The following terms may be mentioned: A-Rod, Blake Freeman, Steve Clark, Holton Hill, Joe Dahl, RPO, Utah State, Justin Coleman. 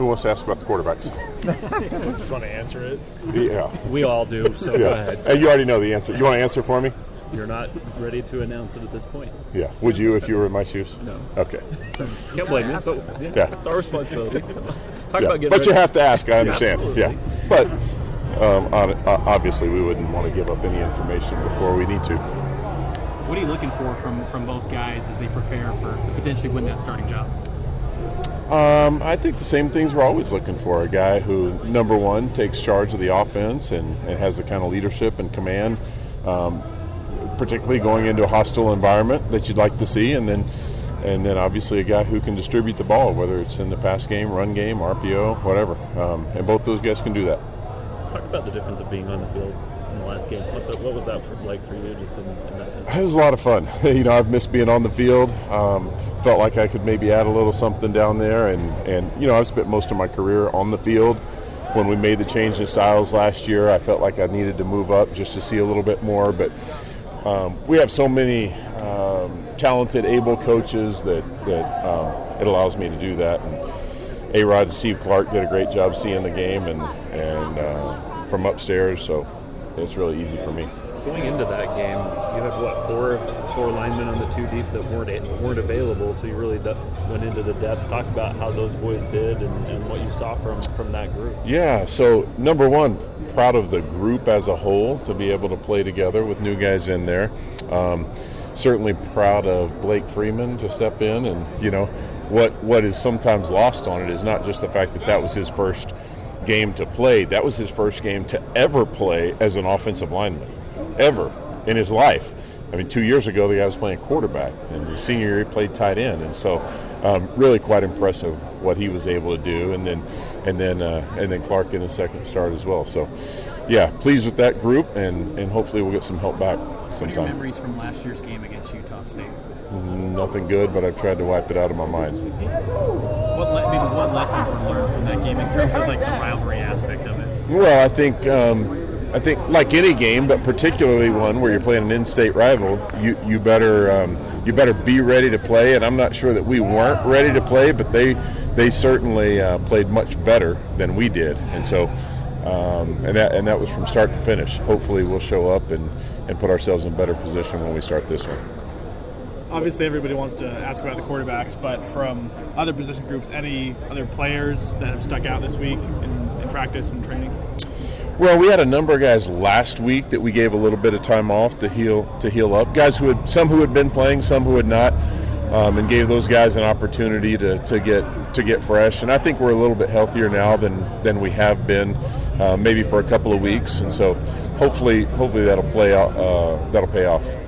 Who wants to ask about the quarterbacks? Just want to answer it? Yeah. We all do, so yeah. Go ahead. You already know the answer. You want to answer for me? You're not ready to announce it at this point. Yeah. Would you if you were in my shoes? No. Okay. Can't blame me. But yeah. It's our responsibility. So talk about getting ready. But you have to ask. I understand. Yeah. But obviously we wouldn't want to give up any information before we need to. What are you looking for from both guys as they prepare for potentially win that starting job? I think the same things we're always looking for. A guy who, number one, takes charge of the offense and has the kind of leadership and command, particularly going into a hostile environment that you'd like to see, and then obviously a guy who can distribute the ball, whether it's in the pass game, run game, RPO, whatever. And both those guys can do that. Talk about the difference of being on the field in the last game. What was that like for you just in that sense? It was a lot of fun. You know, I've missed being on the field. Felt like I could maybe add a little something down there. And you know, I've spent most of my career on the field. When we made the change in styles last year, I felt like I needed to move up just to see a little bit more. But we have so many talented, able coaches that it allows me to do that. And A-Rod and Steve Clark did a great job seeing the game and from upstairs, so it's really easy for me. Going into that game, you have, four linemen on the two deep that weren't available, so you really went into the depth. Talk about how those boys did and what you saw from that group. Yeah, so number one, proud of the group as a whole to be able to play together with new guys in there. Certainly proud of Blake Freeman to step in, and, you know, what is sometimes lost on it is not just the fact that was his first game to play. That was his first game to ever play as an offensive lineman. Ever in his life. I mean, 2 years ago, the guy was playing quarterback, and his senior year he played tight end, and so really quite impressive what he was able to do. And then Clark in the second start as well. So, yeah, pleased with that group, and hopefully we'll get some help back sometime. What are your memories from last year's game against Utah State? Nothing good, but I've tried to wipe it out of my mind. What lessons were learned from that game in terms of the rivalry aspect of it? Well, I think like any game, but particularly one where you're playing an in-state rival, you better be ready to play. And I'm not sure that we weren't ready to play, but they certainly played much better than we did. And so, and that was from start to finish. Hopefully, we'll show up and put ourselves in better position when we start this one. Obviously, everybody wants to ask about the quarterbacks, but from other position groups, any other players that have stuck out this week in practice and training? Well, we had a number of guys last week that we gave a little bit of time off to heal up. Guys who had been playing, some who had not, and gave those guys an opportunity to get fresh. And I think we're a little bit healthier now than we have been, maybe for a couple of weeks. And so, hopefully that'll pay off.